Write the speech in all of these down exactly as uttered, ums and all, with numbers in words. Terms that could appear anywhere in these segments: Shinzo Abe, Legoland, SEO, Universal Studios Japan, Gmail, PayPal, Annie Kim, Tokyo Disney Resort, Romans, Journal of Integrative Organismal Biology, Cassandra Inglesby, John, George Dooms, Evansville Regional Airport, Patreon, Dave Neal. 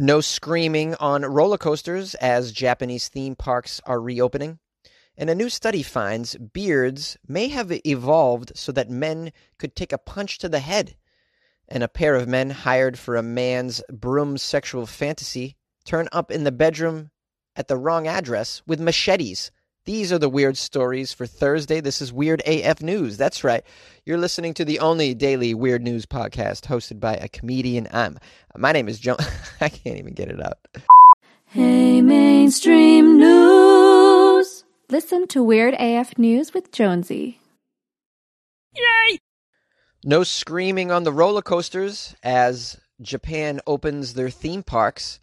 No screaming on roller coasters as Japanese theme parks are reopening. And a new study finds beards may have evolved so that men could take a punch to the head. And a pair of men hired for a man's broom sexual fantasy turn up in the bedroom at the wrong address with machetes. These are the weird stories for Thursday. This is Weird A F News. That's right. You're listening to the only daily weird news podcast hosted by a comedian. I'm. My name is Joan. I can't even get it out. Hey, mainstream news. Listen to Weird A F News with Jonesy. Yay! No screaming on the roller coasters as Japan opens their theme parks.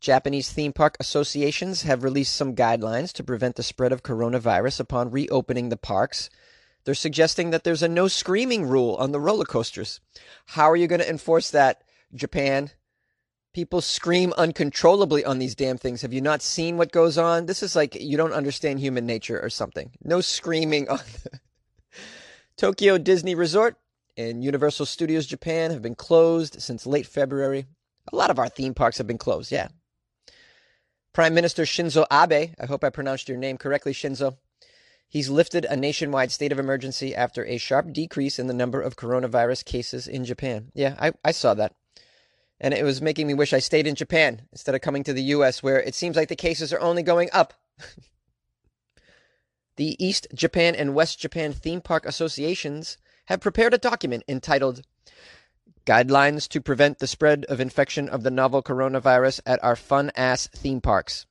Japanese theme park associations have released some guidelines to prevent the spread of coronavirus upon reopening the parks. They're suggesting that there's a no screaming rule on the roller coasters. How are you going to enforce that, Japan? People scream uncontrollably on these damn things. Have you not seen what goes on? This is like you don't understand human nature or something. No screaming on the Tokyo Disney Resort and Universal Studios Japan have been closed since late February. A lot of our theme parks have been closed, yeah. Prime Minister Shinzo Abe, I hope I pronounced your name correctly, Shinzo. He's lifted a nationwide state of emergency after a sharp decrease in the number of coronavirus cases in Japan. Yeah, I, I saw that. And it was making me wish I stayed in Japan instead of coming to the U S where it seems like the cases are only going up. The East Japan and West Japan Theme Park Associations have prepared a document entitled Guidelines to Prevent the Spread of Infection of the Novel Coronavirus at Our Fun-Ass Theme Parks.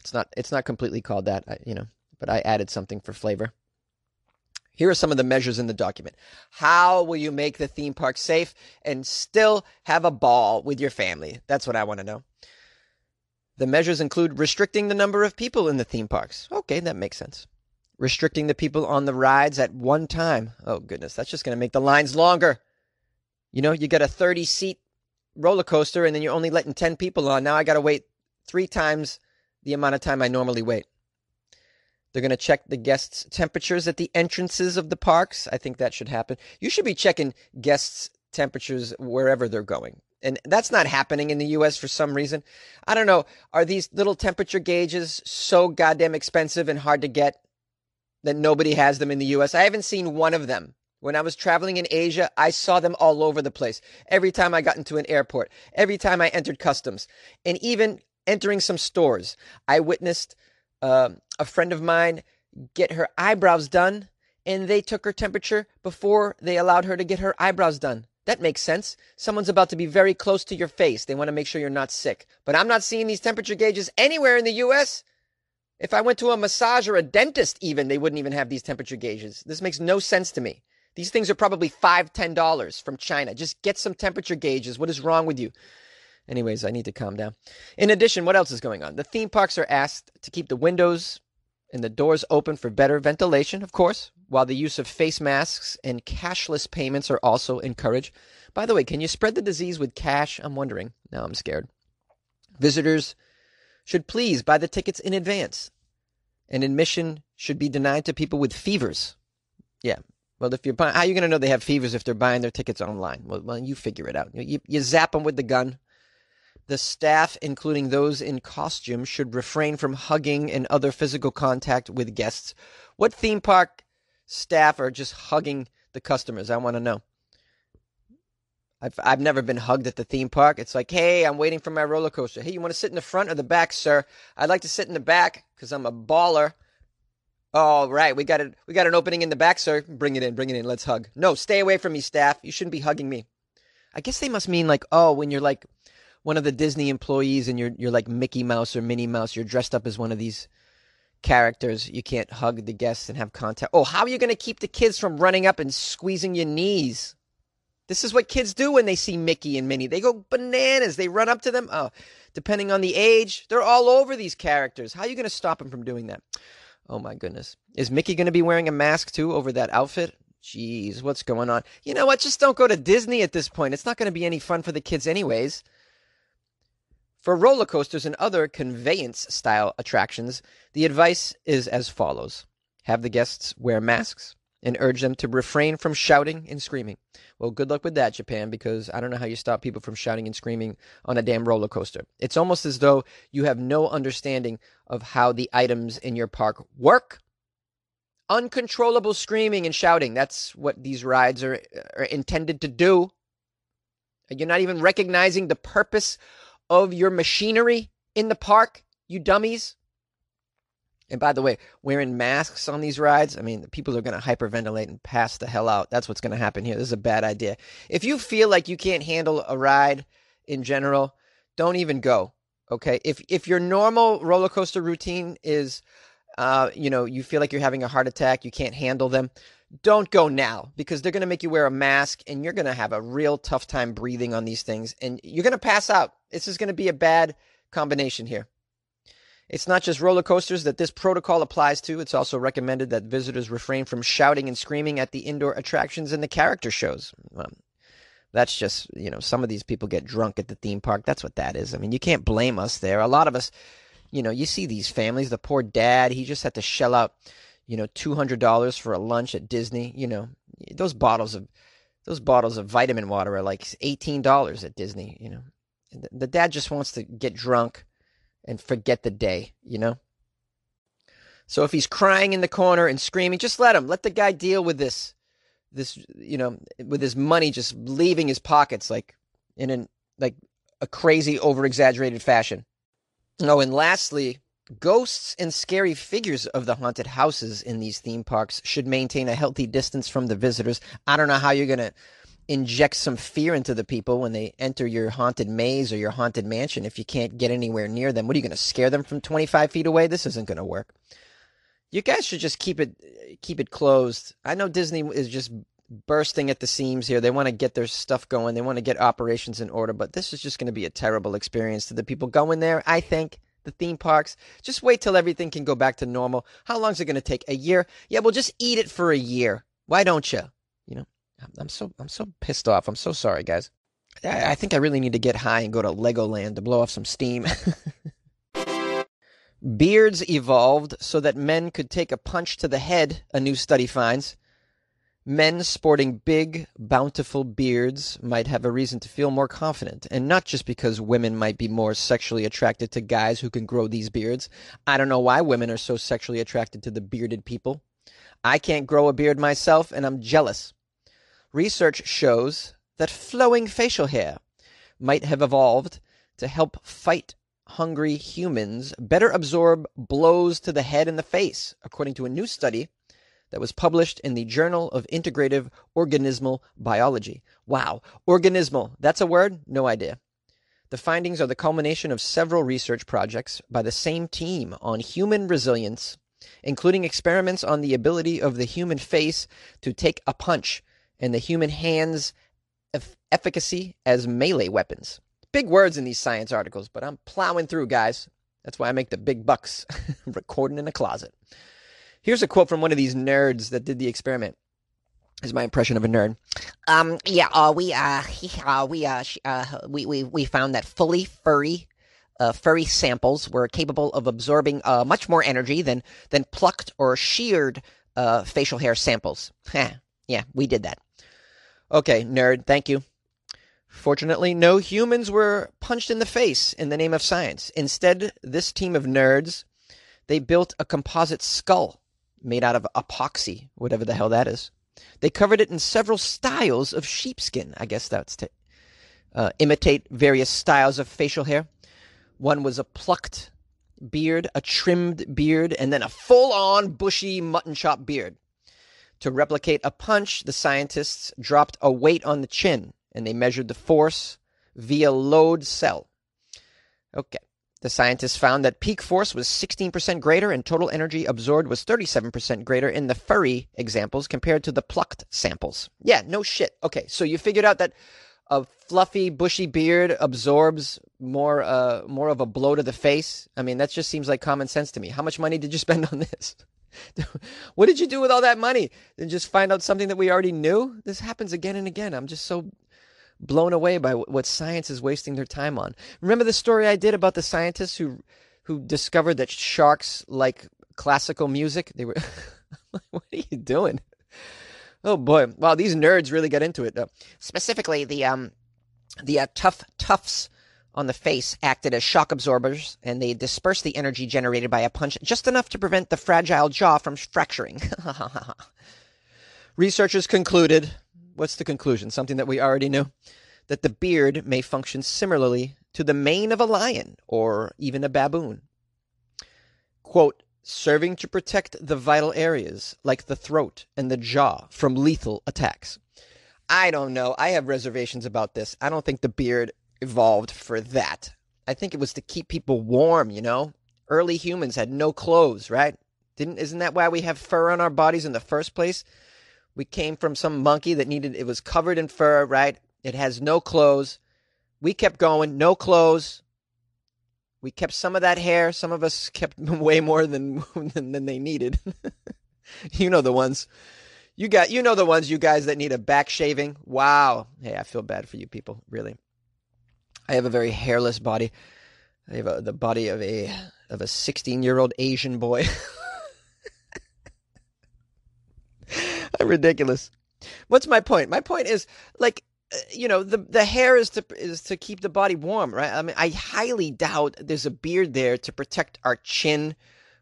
It's not it's not completely called that, you know, but I added something for flavor. Here are some of the measures in the document. How will you make the theme park safe and still have a ball with your family? That's what I want to know. The measures include restricting the number of people in the theme parks. Okay, that makes sense. Restricting the people on the rides at one time. Oh, goodness, that's just going to make the lines longer. You know, you got a thirty-seat roller coaster, and then you're only letting ten people on. Now I got to wait three times the amount of time I normally wait. They're going to check the guests' temperatures at the entrances of the parks. I think that should happen. You should be checking guests' temperatures wherever they're going. And that's not happening in the U S for some reason. I don't know. Are these little temperature gauges so goddamn expensive and hard to get that nobody has them in the U S? I haven't seen one of them. When I was traveling in Asia, I saw them all over the place. Every time I got into an airport, every time I entered customs, and even entering some stores, I witnessed uh, a friend of mine get her eyebrows done, and they took her temperature before they allowed her to get her eyebrows done. That makes sense. Someone's about to be very close to your face. They want to make sure you're not sick. But I'm not seeing these temperature gauges anywhere in the U S. If I went to a massage or a dentist even, they wouldn't even have these temperature gauges. This makes no sense to me. These things are probably five dollars, ten dollars from China. Just get some temperature gauges. What is wrong with you? Anyways, I need to calm down. In addition, what else is going on? The theme parks are asked to keep the windows and the doors open for better ventilation, of course, while the use of face masks and cashless payments are also encouraged. By the way, can you spread the disease with cash? I'm wondering. Now I'm scared. Visitors should please buy the tickets in advance. And admission should be denied to people with fevers. Yeah. Well, if you're buying, how are you going to know they have fevers if they're buying their tickets online? Well, well you figure it out. You, you zap them with the gun. The staff, including those in costume, should refrain from hugging and other physical contact with guests. What theme park staff are just hugging the customers? I want to know. I've, I've never been hugged at the theme park. It's like, hey, I'm waiting for my roller coaster. Hey, you want to sit in the front or the back, sir? I'd like to sit in the back because I'm a baller. All right, we got it. We got an opening in the back, sir. Bring it in, bring it in. Let's hug. No, stay away from me, staff. You shouldn't be hugging me. I guess they must mean like, oh, when you're like one of the Disney employees and you're you're like Mickey Mouse or Minnie Mouse, you're dressed up as one of these characters. You can't hug the guests and have contact. Oh, how are you going to keep the kids from running up and squeezing your knees? This is what kids do when they see Mickey and Minnie. They go bananas. They run up to them. Oh, depending on the age, they're all over these characters. How are you going to stop them from doing that? Oh, my goodness. Is Mickey going to be wearing a mask, too, over that outfit? Jeez, what's going on? You know what? Just don't go to Disney at this point. It's not going to be any fun for the kids anyways. For roller coasters and other conveyance-style attractions, the advice is as follows. Have the guests wear masks. and urge them to refrain from shouting and screaming. Well, good luck with that, Japan, because I don't know how you stop people from shouting and screaming on a damn roller coaster. It's almost as though you have no understanding of how the items in your park work. Uncontrollable screaming and shouting. That's what these rides are, are intended to do. You're not even recognizing the purpose of your machinery in the park, you dummies. And by the way, wearing masks on these rides, I mean, the people are going to hyperventilate and pass the hell out. That's what's going to happen here. This is a bad idea. If you feel like you can't handle a ride in general, don't even go, okay? If if your normal roller coaster routine is, uh, you know, you feel like you're having a heart attack, you can't handle them, don't go now, because they're going to make you wear a mask and you're going to have a real tough time breathing on these things and you're going to pass out. This is going to be a bad combination here. It's not just roller coasters that this protocol applies to. It's also recommended that visitors refrain from shouting and screaming at the indoor attractions and the character shows. Um, that's just, you know, some of these people get drunk at the theme park. That's what that is. I mean, you can't blame us there. A lot of us, you know, you see these families, the poor dad, he just had to shell out, you know, two hundred dollars for a lunch at Disney. You know, those bottles of, those bottles of vitamin water are like eighteen dollars at Disney, you know. The, the dad just wants to get drunk and forget the day, you know? So if he's crying in the corner and screaming, just let him. Let the guy deal with this, this, you know, with his money just leaving his pockets like in an, like a crazy, over-exaggerated fashion. Oh, and lastly, ghosts and scary figures of the haunted houses in these theme parks should maintain a healthy distance from the visitors. I don't know how you're going to inject some fear into the people when they enter your haunted maze or your haunted mansion if you can't get anywhere near them. What, are you going to scare them from twenty-five feet away? This isn't going to work. You guys should just keep it keep it closed. I know Disney is just bursting at the seams here. They want to get their stuff going. They want to get operations in order, but this is just going to be a terrible experience to the people going there, I think. The theme parks, just wait till everything can go back to normal. How long is it going to take? A year? Yeah, we'll just eat it for a year. Why don't you? You know, I'm so I'm so pissed off. I'm so sorry, guys. I, I think I really need to get high and go to Legoland to blow off some steam. Beards evolved so that men could take a punch to the head, a new study finds. Men sporting big, bountiful beards might have a reason to feel more confident, and not just because women might be more sexually attracted to guys who can grow these beards. I don't know why women are so sexually attracted to the bearded people. I can't grow a beard myself, and I'm jealous. Research shows that flowing facial hair might have evolved to help fight hungry humans better absorb blows to the head and the face, according to a new study that was published in the Journal of Integrative Organismal Biology. Wow, organismal, that's a word? No idea. The findings are the culmination of several research projects by the same team on human resilience, including experiments on the ability of the human face to take a punch and the human hand's eff- efficacy as melee weapons. Big words in these science articles, but I'm plowing through, guys. That's why I make the big bucks, recording in a closet. Here's a quote from one of these nerds that did the experiment. Is my impression of a nerd. Um, yeah, uh, we, uh, uh, we, uh, uh, we, we, we found that fully furry, uh, furry samples were capable of absorbing uh, much more energy than than plucked or sheared uh, facial hair samples. Yeah, we did that. Okay, nerd, thank you. Fortunately, no humans were punched in the face in the name of science. Instead, this team of nerds, they built a composite skull made out of epoxy, whatever the hell that is. They covered it in several styles of sheepskin. I guess that's to uh, imitate various styles of facial hair. One was a plucked beard, a trimmed beard, and then a full-on bushy mutton chop beard. To replicate a punch, the scientists dropped a weight on the chin, and they measured the force via load cell. Okay. The scientists found that peak force was sixteen percent greater and total energy absorbed was thirty-seven percent greater in the furry examples compared to the plucked samples. Yeah, no shit. Okay, so you figured out that a fluffy, bushy beard absorbs more uh, more of a blow to the face? I mean, that just seems like common sense to me. How much money did you spend on this? What did you do with all that money? And just find out something that we already knew? This happens again and again. I'm just so blown away by what science is wasting their time on. Remember the story I did about the scientists who who discovered that sharks like classical music? They were, what are you doing? Oh boy! Wow, these nerds really get into it. Uh, specifically, the um, the uh, tough tufts on the face acted as shock absorbers, and they dispersed the energy generated by a punch just enough to prevent the fragile jaw from fracturing. Researchers concluded. What's the conclusion? Something that we already knew, that the beard may function similarly to the mane of a lion or even a baboon. Quote, serving to protect the vital areas like the throat and the jaw from lethal attacks. I don't know. I have reservations about this. I don't think the beard evolved for that. I think it was to keep people warm, you know? Early humans had no clothes, right? Didn't, isn't that why we have fur on our bodies in the first place? We came from some monkey that needed, it was covered in fur, right? It has no clothes. We kept going, no clothes. We kept some of that hair. Some of us kept way more than than, than they needed. You know the ones. You got, you know the ones, you guys that need a back shaving. Wow. Hey, I feel bad for you people, really. I have a very hairless body. I have a, the body of a of a sixteen-year-old Asian boy. I'm ridiculous. What's my point? My point is, like, you know, the the hair is to is to keep the body warm, right? I mean, I highly doubt there's a beard there to protect our chin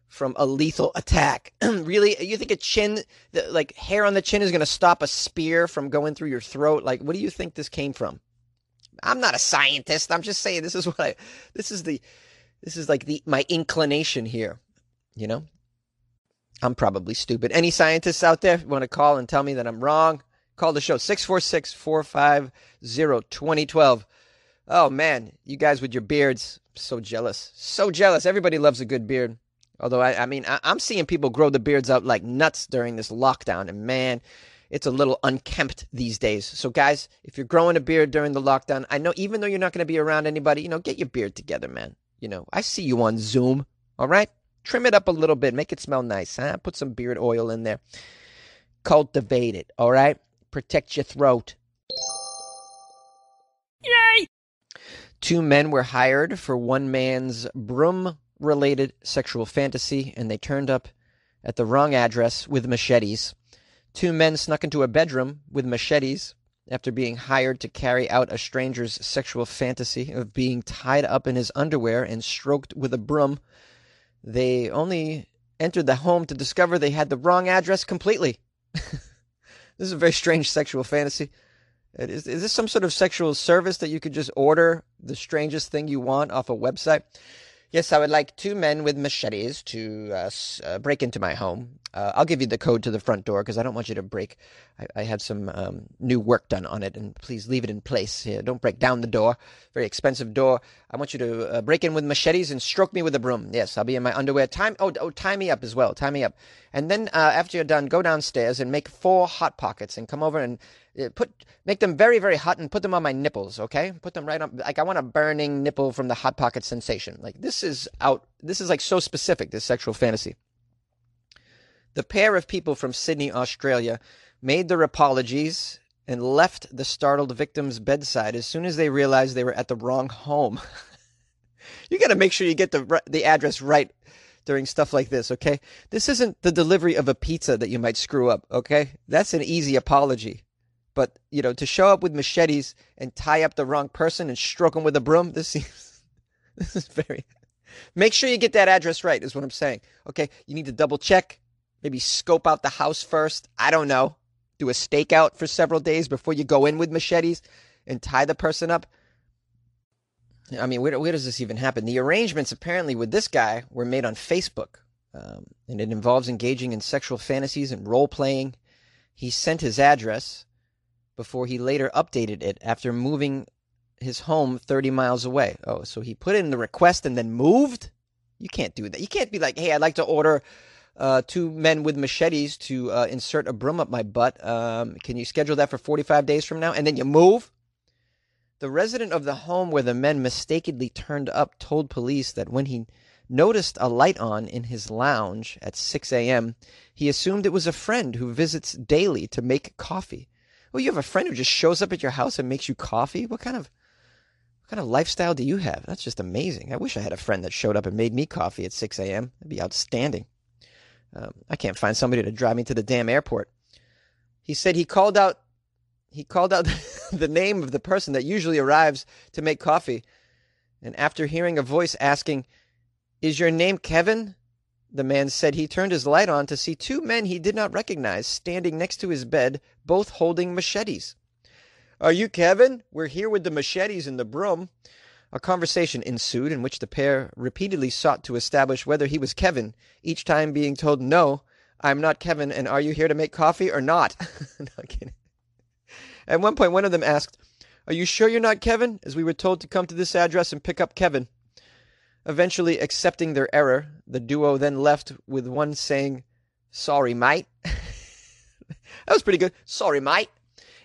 from a lethal attack. Really? You think a chin, the, like, hair on the chin is going to stop a spear from going through your throat? Like, what do you think this came from? I'm not a scientist. I'm just saying this is what I, this is the, this is like the, my inclination here, you know? I'm probably stupid. Any scientists out there want to call and tell me that I'm wrong? Call the show, six four six, four five zero, two zero one two. Oh, man, you guys with your beards, so jealous. So jealous. Everybody loves a good beard. Although, I, I mean, I, I'm seeing people grow the beards out like nuts during this lockdown. And, man, it's a little unkempt these days. So, guys, if you're growing a beard during the lockdown, I know even though you're not going to be around anybody, you know, get your beard together, man. You know, I see you on Zoom, all right? Trim it up a little bit. Make it smell nice. Huh? Put some beard oil in there. Cultivate it, all right? Protect your throat. Yay! Two men were hired for one man's broom-related sexual fantasy, and they turned up at the wrong address with machetes. Two men snuck into a bedroom with machetes after being hired to carry out a stranger's sexual fantasy of being tied up in his underwear and stroked with a broom. They only entered the home to discover they had the wrong address completely. This is a very strange sexual fantasy. Is, is this some sort of sexual service that you could just order the strangest thing you want off a website? Yes, I would like two men with machetes to uh, uh, break into my home. Uh, I'll give you the code to the front door because I don't want you to break. I, I had some um, new work done on it, and please leave it in place. Yeah, don't break down the door. Very expensive door. I want you to uh, break in with machetes and stroke me with a broom. Yes, I'll be in my underwear. Time. Oh, oh tie me up as well. Tie me up. And then uh, after you're done, go downstairs and make four hot pockets and come over and uh, put make them very, very hot and put them on my nipples, okay? Put them right on. Like, I want a burning nipple from the hot pocket sensation. Like, this is out this is like so specific, this sexual fantasy. The pair of people from Sydney, Australia made their apologies and left the startled victim's bedside as soon as they realized they were at the wrong home. You got to make sure you get the the address right during stuff like this, okay? This isn't the delivery of a pizza that you might screw up, okay? That's an easy apology. But, you know, to show up with machetes and tie up the wrong person and stroke them with a broom, this seems this is very Make sure you get that address right is what I'm saying. Okay, you need to double check. Maybe scope out the house first. I don't know. Do a stakeout for several days before you go in with machetes and tie the person up. I mean, where, where does this even happen? The arrangements apparently with this guy were made on Facebook, um, and it involves engaging in sexual fantasies and role-playing. He sent his address before he later updated it after moving his home thirty miles away. Oh, so he put in the request and then moved? You can't do that. You can't be like, hey, I'd like to order uh, two men with machetes to uh, insert a broom up my butt. Um, can you schedule that for forty-five days from now? And then you move? The resident of the home where the men mistakenly turned up told police that when he noticed a light on in his lounge at six a.m., he assumed it was a friend who visits daily to make coffee. Well, you have a friend who just shows up at your house and makes you coffee? What kind of... What kind of lifestyle do you have? That's just amazing. I wish I had a friend that showed up and made me coffee at six a.m. That'd be outstanding. Um, I can't find somebody to drive me to the damn airport. He said he called out he called out the name of the person that usually arrives to make coffee. And after hearing a voice asking, "Is your name Kevin?" the man said he turned his light on to see two men he did not recognize standing next to his bed, both holding machetes. "Are you Kevin? We're here with the machetes and the broom." A conversation ensued in which the pair repeatedly sought to establish whether he was Kevin, each time being told, "No, I'm not Kevin, and are you here to make coffee or not?" No, kidding. At one point, one of them asked, "Are you sure you're not Kevin? As we were told to come to this address and pick up Kevin." Eventually accepting their error, the duo then left with one saying, "Sorry, mate." That was pretty good. "Sorry, mate."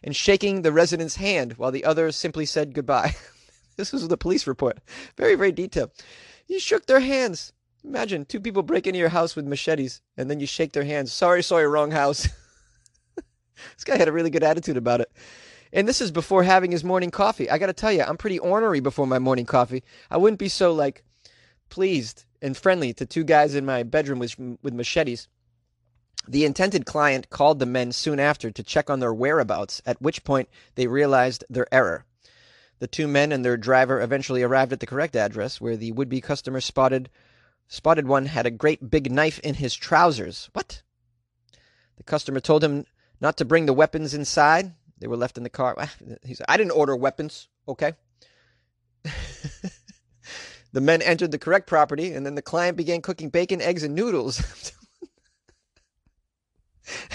And shaking the resident's hand while the other simply said goodbye. This was the police report. Very, very detailed. You shook their hands. Imagine two people break into your house with machetes and then you shake their hands. "Sorry, sorry, wrong house." This guy had a really good attitude about it. And this is before having his morning coffee. I got to tell you, I'm pretty ornery before my morning coffee. I wouldn't be so like... pleased and friendly to two guys in my bedroom with, with machetes. The intended client called the men soon after to check on their whereabouts, at which point they realized their error. The two men and their driver eventually arrived at the correct address, where the would-be customer spotted spotted one had a great big knife in his trousers. What? The customer told him not to bring the weapons inside. They were left in the car. He said, "I didn't order weapons, okay?" The men entered the correct property, and then the client began cooking bacon, eggs, and noodles.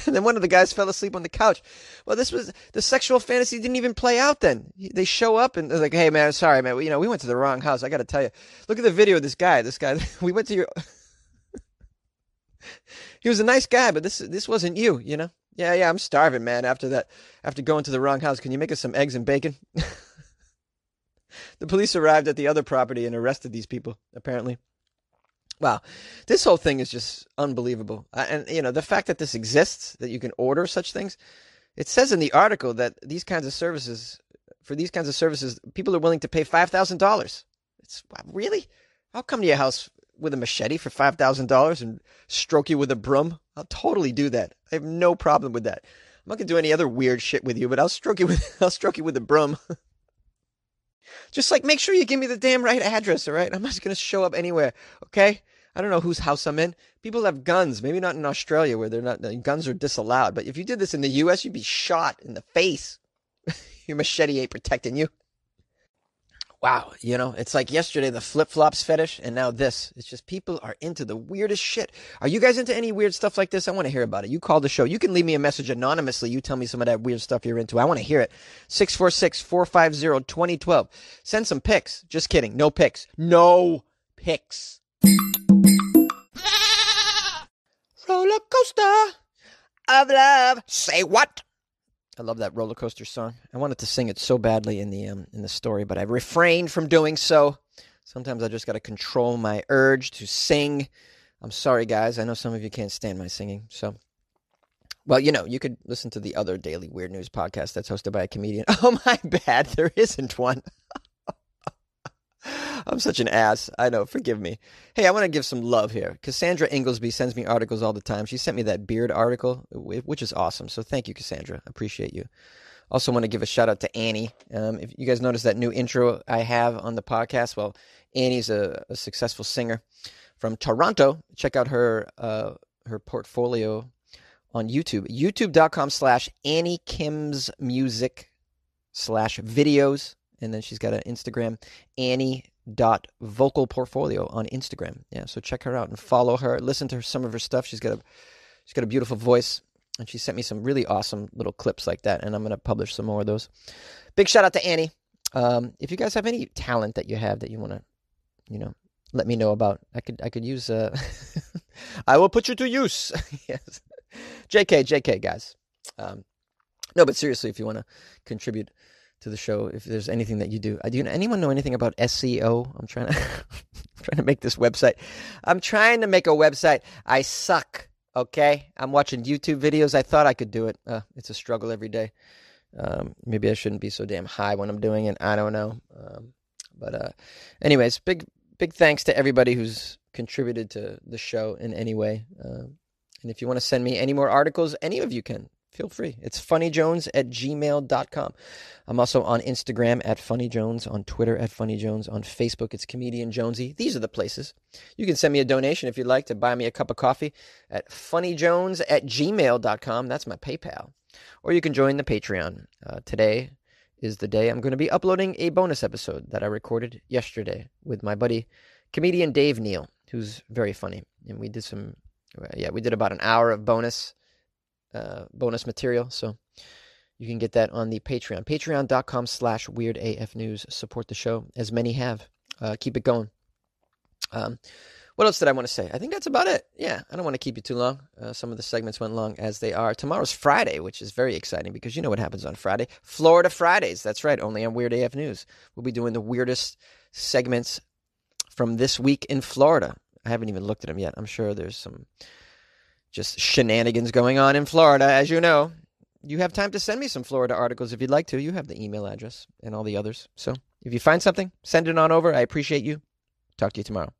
And then one of the guys fell asleep on the couch. Well, this was the sexual fantasy didn't even play out then. They show up, and they're like, "Hey, man, sorry, man. You know, we went to the wrong house. I got to tell you. Look at the video of this guy. This guy, we went to your..." He was a nice guy, but this this wasn't you, you know? "Yeah, yeah, I'm starving, man, after that, after going to the wrong house. Can you make us some eggs and bacon?" The police arrived at the other property and arrested these people, apparently. Wow. This whole thing is just unbelievable. And, you know, the fact that this exists, that you can order such things, it says in the article that these kinds of services, for these kinds of services, people are willing to pay five thousand dollars. It's, really? I'll come to your house with a machete for five thousand dollars and stroke you with a broom. I'll totally do that. I have no problem with that. I'm not going to do any other weird shit with you, but I'll stroke you with, I'll stroke you with a broom. Just like, make sure you give me the damn right address, all right? I'm not going to show up anywhere, okay? I don't know whose house I'm in. People have guns. Maybe not in Australia where they're not guns are disallowed. But if you did this in the U S, you'd be shot in the face. Your machete ain't protecting you. Wow, you know, it's like yesterday the flip-flops fetish, and now this. It's just people are into the weirdest shit. Are you guys into any weird stuff like this? I want to hear about it. You call the show. You can leave me a message anonymously. You tell me some of that weird stuff you're into. I want to hear it. six four six, four five zero, two zero one two. Send some pics. Just kidding. No pics. No pics. Roller coaster of love. Say what? I love that roller coaster song. I wanted to sing it so badly in the um, in the story, but I refrained from doing so. Sometimes I just got to control my urge to sing. I'm sorry, guys. I know some of you can't stand my singing. So, well, you know, you could listen to the other Daily Weird News podcast that's hosted by a comedian. Oh, my bad. There isn't one. I'm such an ass. I know. Forgive me. Hey, I want to give some love here. Cassandra Inglesby sends me articles all the time. She sent me that beard article, which is awesome. So thank you, Cassandra. I appreciate you. Also want to give a shout out to Annie. Um, if you guys notice that new intro I have on the podcast, well, Annie's a, a successful singer from Toronto. Check out her uh, her portfolio on YouTube. YouTube.com slash Annie Kim's music slash videos. And then she's got an Instagram, Annie dot vocal portfolio on Instagram. Yeah, so check her out and follow her. Listen to her, some of her stuff. She's got a she's got a beautiful voice, and she sent me some really awesome little clips like that, and I'm going to publish some more of those. Big shout out to Annie. Um, if you guys have any talent that you have that you want to, you know, let me know about, I could I could use. Uh, I will put you to use. Yes, J K, J K, guys. Um, no, but seriously, if you want to contribute to the show, if there's anything that you do. Do you, anyone know anything about S E O? I'm trying to I'm trying to make this website. I'm trying to make a website. I suck, okay? I'm watching YouTube videos. I thought I could do it. Uh, it's a struggle every day. Um, maybe I shouldn't be so damn high when I'm doing it. I don't know. Um, but uh, anyways, big big thanks to everybody who's contributed to the show in any way. Uh, and if you want to send me any more articles, any of you can. feel free. It's funny jones at gmail dot com. I'm also on Instagram at funnyjones, on Twitter at funnyjones, on Facebook it's Comedian Jonesy. These are the places. You can send me a donation if you'd like to buy me a cup of coffee at funnyjones at gmail dot com. That's my PayPal. Or you can join the Patreon. Uh, today is the day I'm going to be uploading a bonus episode that I recorded yesterday with my buddy, comedian Dave Neal, who's very funny. And we did some, yeah, we did about an hour of bonus Uh, bonus material, so you can get that on the Patreon, patreon dot com slash weird A F news. Support the show, as many have. Uh, keep it going. Um, what else did I want to say? I think that's about it. Yeah, I don't want to keep you too long. Uh, some of the segments went long as they are. Tomorrow's Friday, which is very exciting because you know what happens on Friday. Florida Fridays, that's right, only on Weird A F News. We'll be doing the weirdest segments from this week in Florida. I haven't even looked at them yet. I'm sure there's some just shenanigans going on in Florida, as you know. You have time to send me some Florida articles if you'd like to. You have the email address and all the others. So if you find something, send it on over. I appreciate you. Talk to you tomorrow.